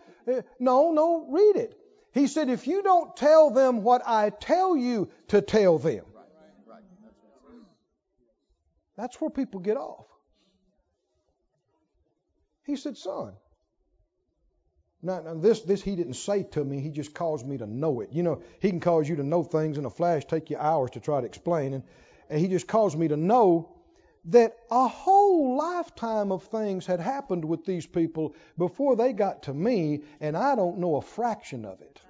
no, read it. He said, "If you don't tell them what I tell you to tell them." That's where people get off. He said, "Son." Now this he didn't say to me, he just caused me to know it. He can cause you to know things in a flash, take you hours to try to explain. And he just caused me to know that a whole lifetime of things had happened with these people before they got to me, and I don't know a fraction of it.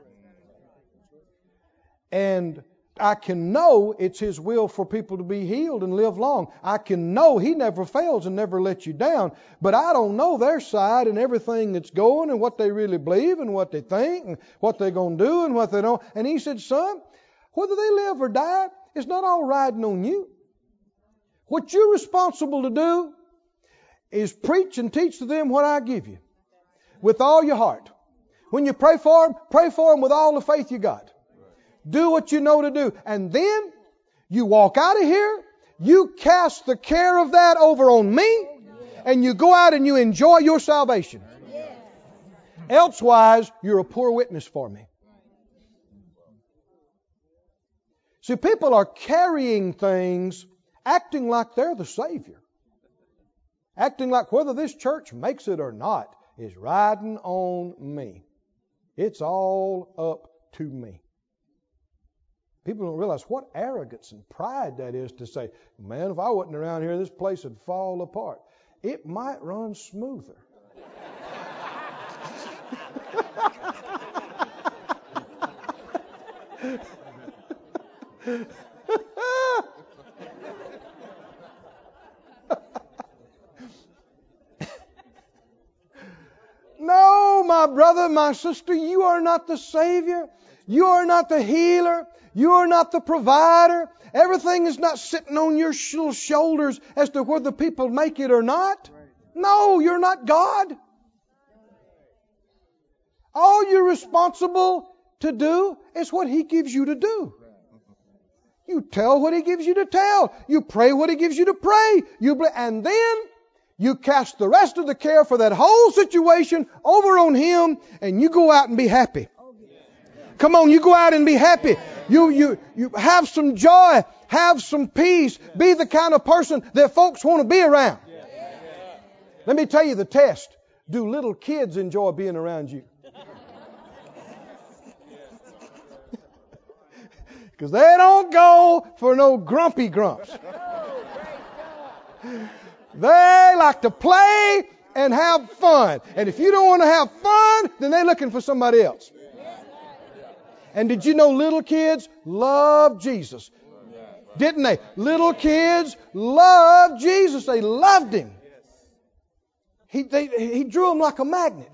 And I can know it's His will for people to be healed and live long. I can know He never fails and never lets you down. But I don't know their side and everything that's going and what they really believe and what they think and what they're going to do and what they don't. And He said, "Son, whether they live or die, it's not all riding on you. What you're responsible to do is preach and teach to them what I give you with all your heart. When you pray for them with all the faith you got. Do what you know to do. And then you walk out of here. You cast the care of that over on me. And you go out and you enjoy your salvation. Yeah. Elsewise, you're a poor witness for me." See, people are carrying things, acting like they're the Savior. Acting like whether this church makes it or not, is riding on me. It's all up to me. People don't realize what arrogance and pride that is to say, man, if I wasn't around here, this place would fall apart. It might run smoother. No, my brother, my sister, you are not the Savior. You are not the healer. You are not the provider. Everything is not sitting on your little shoulders as to whether people make it or not. No, you're not God. All you're responsible to do is what He gives you to do. You tell what He gives you to tell. You pray what He gives you to pray. And then you cast the rest of the care for that whole situation over on Him, and you go out and be happy. Come on, you go out and be happy. You have some joy, have some peace, be the kind of person that folks want to be around. Let me tell you the test. Do little kids enjoy being around you? Because they don't go for no grumpy grumps. They like to play and have fun. And if you don't want to have fun, then they're looking for somebody else. And did you know little kids love Jesus? Didn't they? Little kids loved Jesus. They loved Him. He drew them like a magnet.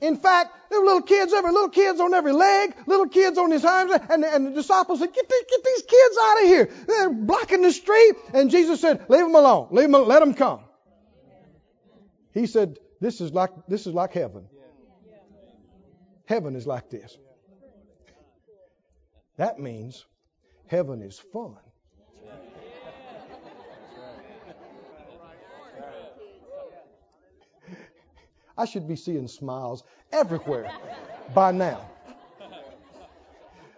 In fact, there were little kids on every leg, little kids on his arms, and the disciples said, get these kids out of here. They're blocking the street. And Jesus said, leave them alone. Let them come. He said, this is like heaven. Heaven is like this. That means heaven is fun. I should be seeing smiles everywhere by now.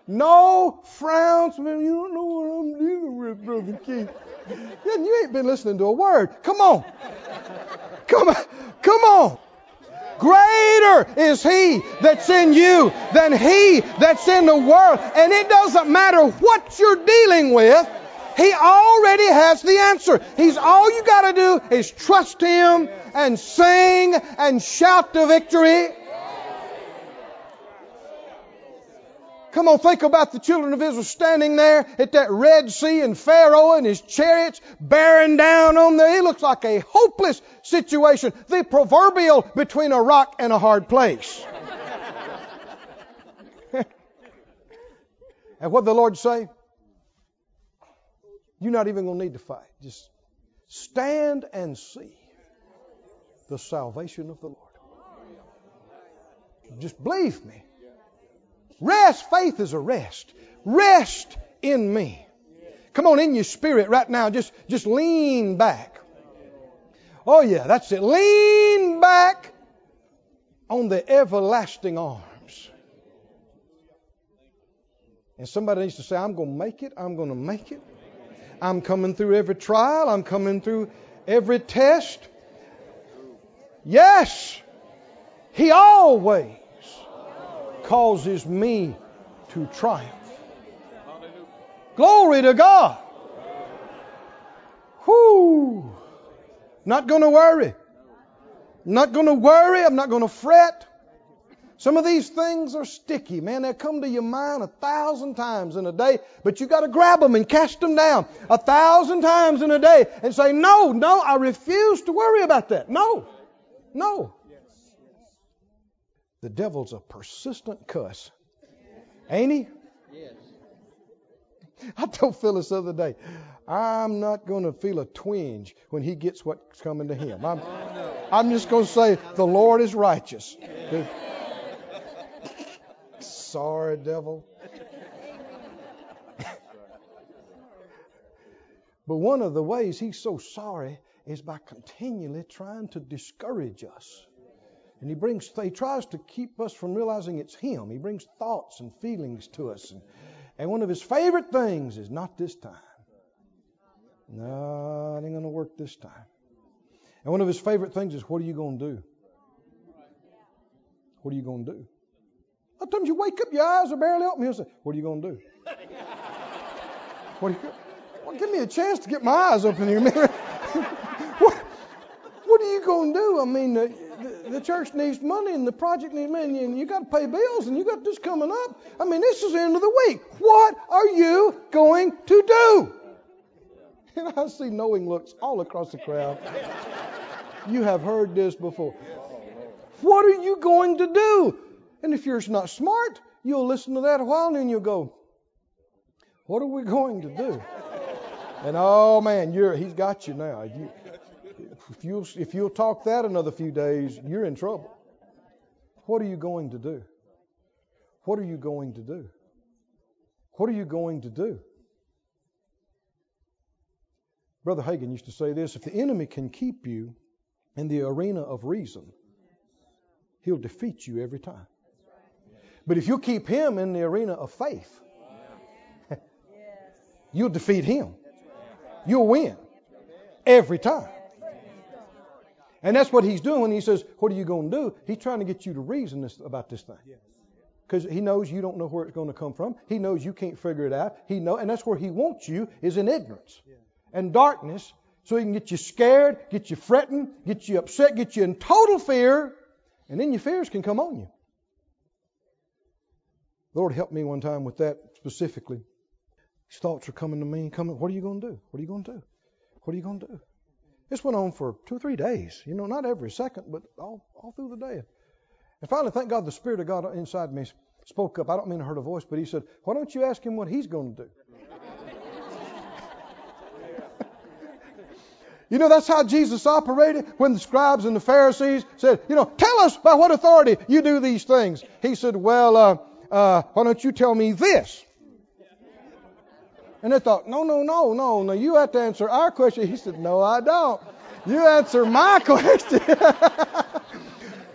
No frowns. Man, you don't know what I'm dealing with, Brother Keith. Then you ain't been listening to a word. Come on. Come on. Come on. Greater is He that's in you than he that's in the world. And it doesn't matter what you're dealing with. He already has the answer. All you got to do is trust Him and sing and shout the victory. Come on, think about the children of Israel standing there at that Red Sea and Pharaoh and his chariots bearing down on them. It looks like a hopeless situation. The proverbial between a rock and a hard place. And what did the Lord say? You're not even going to need to fight. Just stand and see the salvation of the Lord. Just believe me. Rest. Faith is a rest. Rest in me. Come on, in your spirit right now. Just lean back. Oh yeah, that's it. Lean back on the everlasting arms. And somebody needs to say, I'm going to make it. I'm going to make it. I'm coming through every trial. I'm coming through every test. Yes, He always causes me to triumph. Glory to God. Whoo! Not going to worry. Not going to worry. I'm not going to fret. Some of these things are sticky, man. They come to your mind 1,000 times in a day, but you got to grab them and cast them down 1,000 times in a day and say, no, I refuse to worry about that. No. The devil's a persistent cuss. Ain't he? Yes. I told Phyllis the other day, I'm not going to feel a twinge when he gets what's coming to him. I'm just going to say, the Lord is righteous. Yeah. Sorry, devil. But one of the ways he's so sorry is by continually trying to discourage us. And he tries to keep us from realizing it's Him. He brings thoughts and feelings to us. And one of His favorite things is, not this time. No, it ain't going to work this time. And one of His favorite things is, what are you going to do? What are you going to do? Sometimes you wake up, your eyes are barely open. He'll say, what are you going to do? Well, give me a chance to get my eyes open here. What are you going to do? I mean, the church needs money and the project needs money and you got to pay bills and you got this coming up. I mean, this is the end of the week. What are you going to do? And I see knowing looks all across the crowd. You have heard this before. What are you going to do? And if you're not smart, you'll listen to that a while and then you'll go, what are we going to do? And oh man, he's got you now. If you'll talk that another few days, you're in trouble. What are you going to do? What are you going to do? What are you going to do? Brother Hagin used to say this, if the enemy can keep you in the arena of reason, he'll defeat you every time. But if you keep him in the arena of faith, you'll defeat him. You'll win every time. And that's what he's doing when he says, what are you going to do? He's trying to get you to reason about this thing. Because he knows you don't know where it's going to come from. He knows you can't figure it out. And that's where he wants you, is in ignorance and darkness. So he can get you scared, get you fretting, get you upset, get you in total fear. And then your fears can come on you. Lord helped me one time with that specifically. These thoughts are coming to me. What are you going to do? What are you going to do? What are you going to do? This went on for 2 or 3 days. You know, not every second, but all through the day. And finally, thank God, the Spirit of God inside me spoke up. I don't mean I heard a voice, but he said, why don't you ask him what he's going to do? You know, that's how Jesus operated when the scribes and the Pharisees said, you know, tell us by what authority you do these things. He said, well, why don't you tell me this? And they thought, no, you have to answer our question. He said, no, I don't. You answer my question.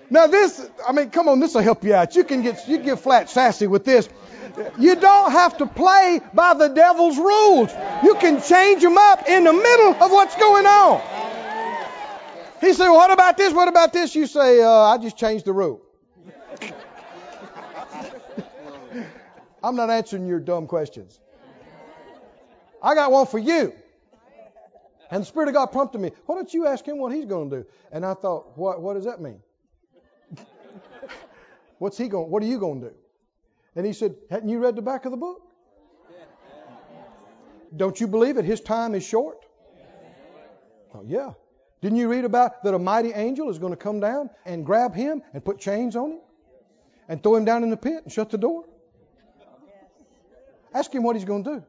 Now this will help you out. You can get flat sassy with this. You don't have to play by the devil's rules. You can change them up in the middle of what's going on. He said, well, what about this? What about this? You say, I just changed the rule. I'm not answering your dumb questions. I got one for you. And the Spirit of God prompted me, why don't you ask him what he's going to do? And I thought, what does that mean? What are you going to do? And he said, hadn't you read the back of the book? Don't you believe it? His time is short. Oh yeah. Didn't you read about that a mighty angel is going to come down and grab him and put chains on him and throw him down in the pit and shut the door? Ask him what he's going to do.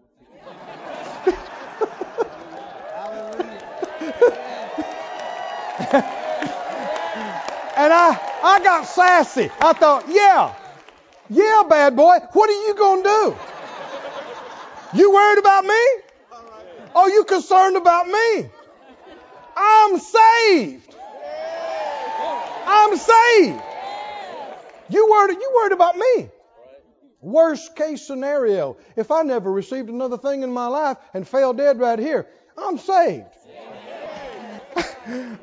And I got sassy. I thought, yeah, bad boy, what are you going to do? You worried about me? Are you concerned about me? I'm saved. I'm saved. You worried about me? Worst case scenario, if I never received another thing in my life and fell dead right here, I'm saved.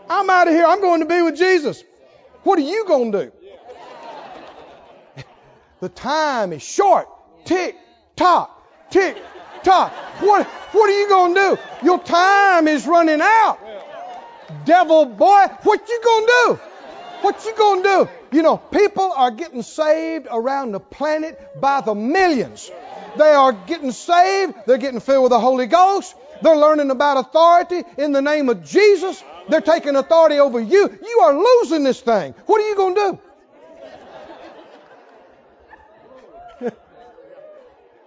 I'm out of here. I'm going to be with Jesus. What are you going to do? The time is short. Tick, tock, tick, tock. What are you going to do? Your time is running out. Devil boy, what you going to do? What you going to do? You know, people are getting saved around the planet by the millions. They are getting saved. They're getting filled with the Holy Ghost. They're learning about authority in the name of Jesus. They're taking authority over you. You are losing this thing. What are you going to do?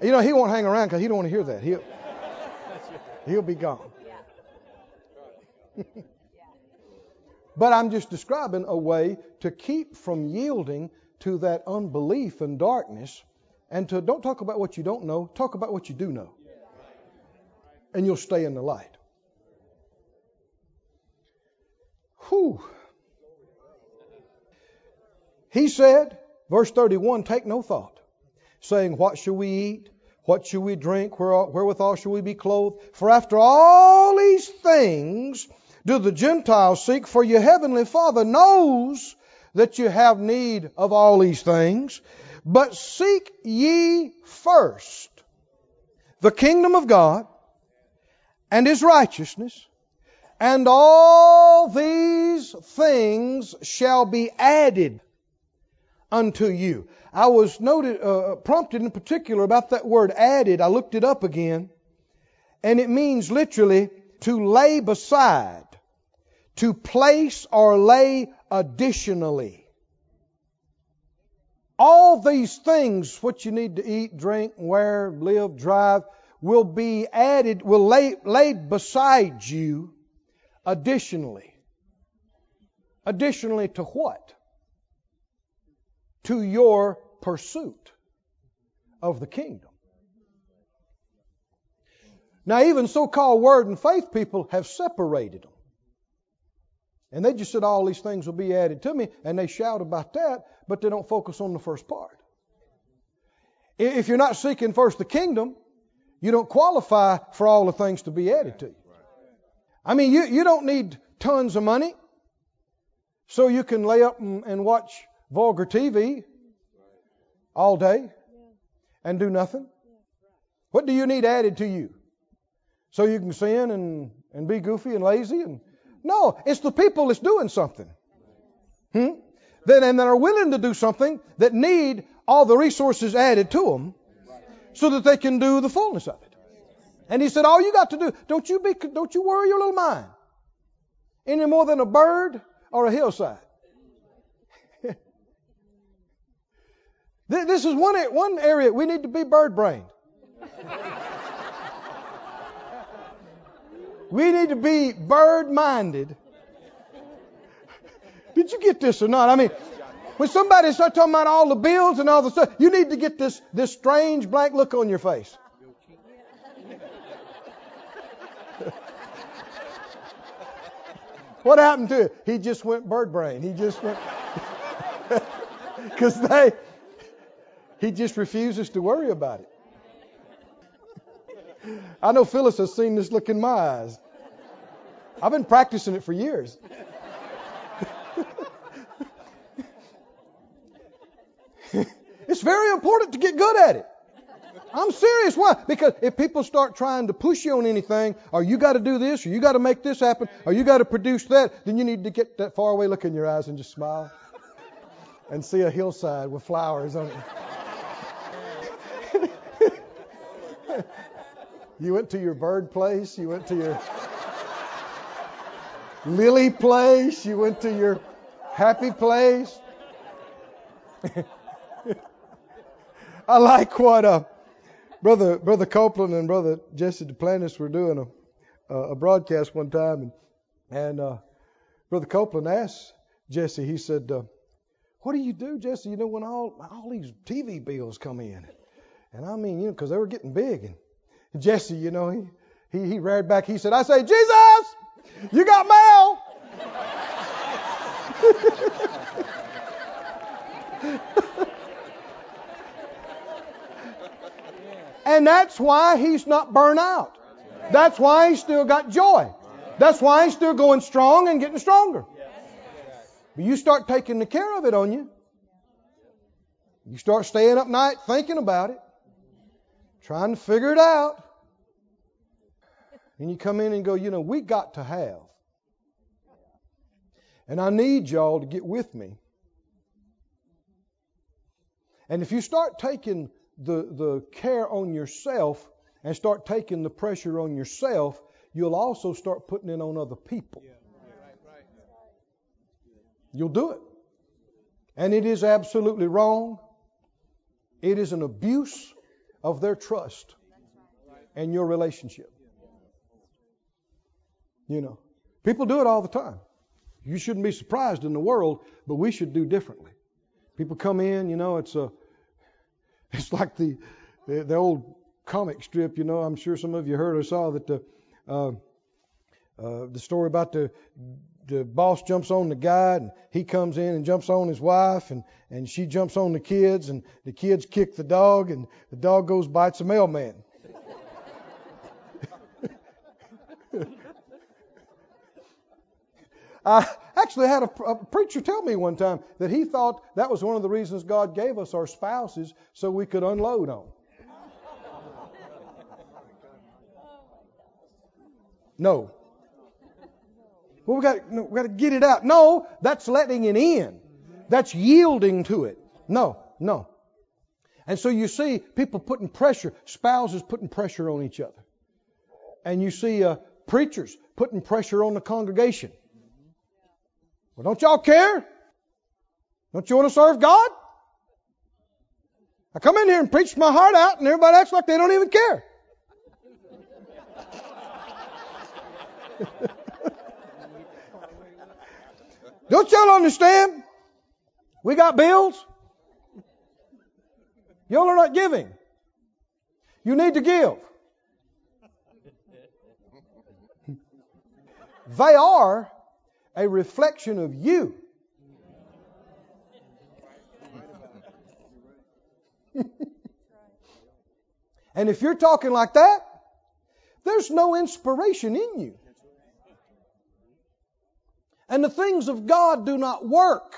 You know, he won't hang around because he don't want to hear that. He'll be gone. But I'm just describing a way to keep from yielding to that unbelief and darkness, and to don't talk about what you don't know, talk about what you do know. And you'll stay in the light. Whew. He said, verse 31, take no thought, saying, what shall we eat? What shall we drink? Wherewithal shall we be clothed? For after all these things do the Gentiles seek, for your heavenly Father knows that you have need of all these things, but seek ye first the kingdom of God and His righteousness, and all these things shall be added unto you. I was prompted in particular about that word added. I looked it up again, and it means literally to lay beside, to place or lay additionally. All these things, what you need to eat, drink, wear, live, drive, will be added, will laid beside you additionally. Additionally to what? To your pursuit of the kingdom. Now, even so-called Word and Faith people have separated them. And they just said all these things will be added to me, and they shout about that, but they don't focus on the first part. If you're not seeking first the kingdom, you don't qualify for all the things to be added to you. I mean, you don't need tons of money so you can lay up and watch vulgar TV all day and do nothing. What do you need added to you? So you can sin and be goofy and lazy? No, it's the people that's doing something. And that are willing to do something, that need all the resources added to them so that they can do the fullness of it. And he said, all you got to do, don't you worry your little mind any more than a bird or a hillside. This is one area we need to be bird-brained. We need to be bird-minded. Did you get this or not? I mean, when somebody starts talking about all the bills and all the stuff, you need to get this strange blank look on your face. What happened to it? He just went bird-brain. He just went... Because he just refuses to worry about it. I know Phyllis has seen this look in my eyes. I've been practicing it for years. It's very important to get good at it. I'm serious. Why? Because if people start trying to push you on anything, or you got to do this, or you got to make this happen, or you got to produce that, then you need to get that faraway look in your eyes and just smile and see a hillside with flowers on it. You went to your bird place. You went to your lily place. You went to your happy place. I like what Brother Copeland and Brother Jesse Duplantis were doing a broadcast one time. And Brother Copeland asked Jesse, he said, what do you do, Jesse, when all these TV bills come in? And I mean, because they were getting big. And Jesse, he reared back. He said, I say, Jesus, you got mail. And that's why he's not burnt out. That's why he's still got joy. That's why he's still going strong and getting stronger. But you start taking the care of it on you. You start staying up night thinking about it, trying to figure it out. And you come in and go, we got to have. And I need y'all to get with me. And if you start taking the care on yourself and start taking the pressure on yourself, you'll also start putting it on other people. You'll do it. And it is absolutely wrong. It is an abuse of their trust and your relationship. People do it all the time. You shouldn't be surprised in the world, but we should do differently. People come in, it's like the old comic strip. I'm sure some of you heard or saw that the story about the boss jumps on the guy, and he comes in and jumps on his wife, and she jumps on the kids, and the kids kick the dog, and the dog goes bites the mailman. I actually had a preacher tell me one time that he thought that was one of the reasons God gave us our spouses so we could unload on. No. Well, we got to get it out. No, that's letting it in. That's yielding to it. No. And so you see people putting pressure, spouses putting pressure on each other. And you see preachers putting pressure on the congregation. Well, don't y'all care? Don't you want to serve God? I come in here and preach my heart out and everybody acts like they don't even care. Don't y'all understand? We got bills. Y'all are not giving. You need to give. They are a reflection of you. And if you're talking like that, there's no inspiration in you. And the things of God do not work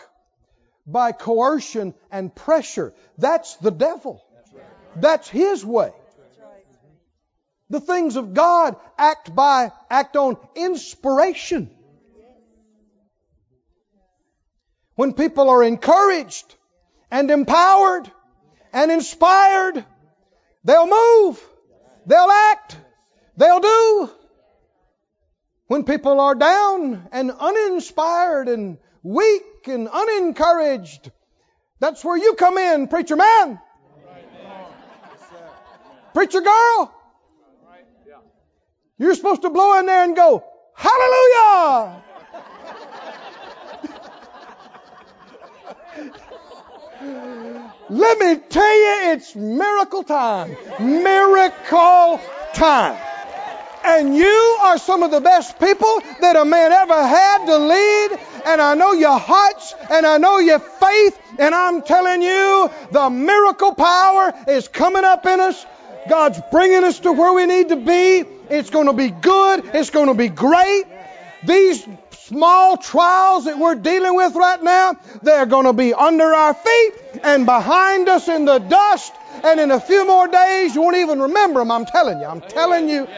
by coercion and pressure. That's the devil. That's his way. The things of God act on inspiration. When people are encouraged and empowered and inspired, they'll move, they'll act, they'll do. When people are down and uninspired and weak and unencouraged, that's where you come in, preacher man. Amen. Preacher girl. You're supposed to blow in there and go, hallelujah. Let me tell you, it's miracle time. Miracle time. And you are some of the best people that a man ever had to lead. And I know your hearts and I know your faith. And I'm telling you, the miracle power is coming up in us. God's bringing us to where we need to be. It's going to be good. It's going to be great. These small trials that we're dealing with right now, they're going to be under our feet and behind us in the dust. And in a few more days, you won't even remember them. I'm telling you.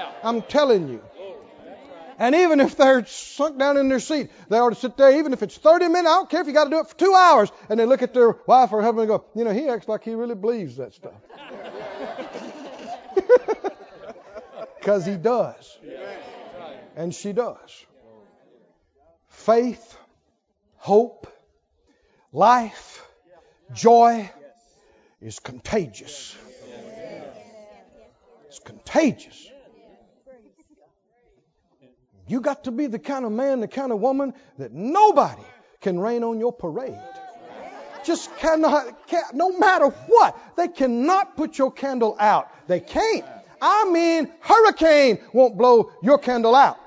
And even if they're sunk down in their seat, they ought to sit there, even if it's 30 minutes. I don't care if you got to do it for 2 hours. And they look at their wife or husband and go, you know, he acts like he really believes that stuff. Because he does. And she does. Faith, hope, life, joy is contagious. It's contagious. You got to be the kind of man, the kind of woman that nobody can rain on your parade. Just cannot, no matter what, they cannot put your candle out. They can't. I mean, hurricane won't blow your candle out.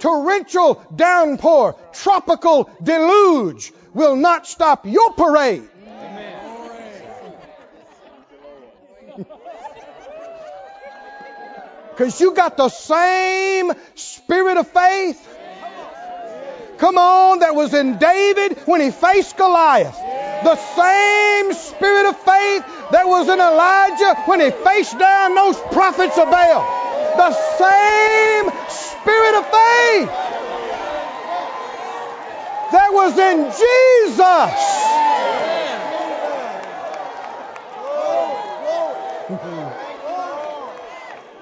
Torrential downpour, tropical deluge will not stop your parade. Because you got the same spirit of faith. Come on, that was in David when he faced Goliath. The same spirit of faith that was in Elijah when he faced down those prophets of Baal. The same spirit of faith that was in Jesus.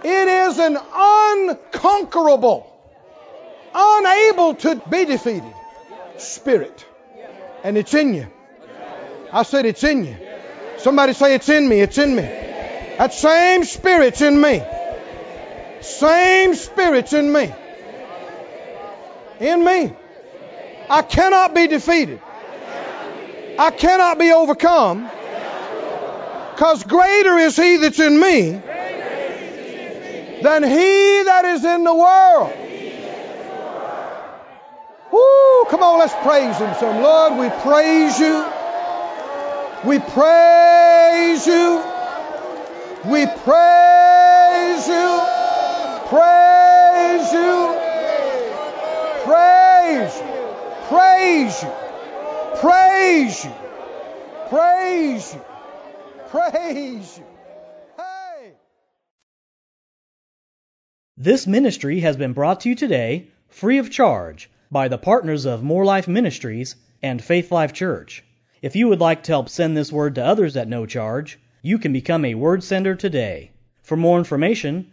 It is an unconquerable, unable to be defeated spirit. And it's in you. I said it's in you. Somebody say it's in me, it's in me. That same spirit's in me. Same spirit's in me. In me. I cannot be defeated. I cannot be overcome. Because greater is he that's in me than he that is in the world. Woo, come on, let's praise him some. Lord, we praise you. We praise you. We praise you. Praise you. Praise. Praise you. Praise you. Praise you. Praise you. Hey! This ministry has been brought to you today, free of charge, by the partners of More Life Ministries and Faith Life Church. If you would like to help send this word to others at no charge, you can become a word sender today. For more information,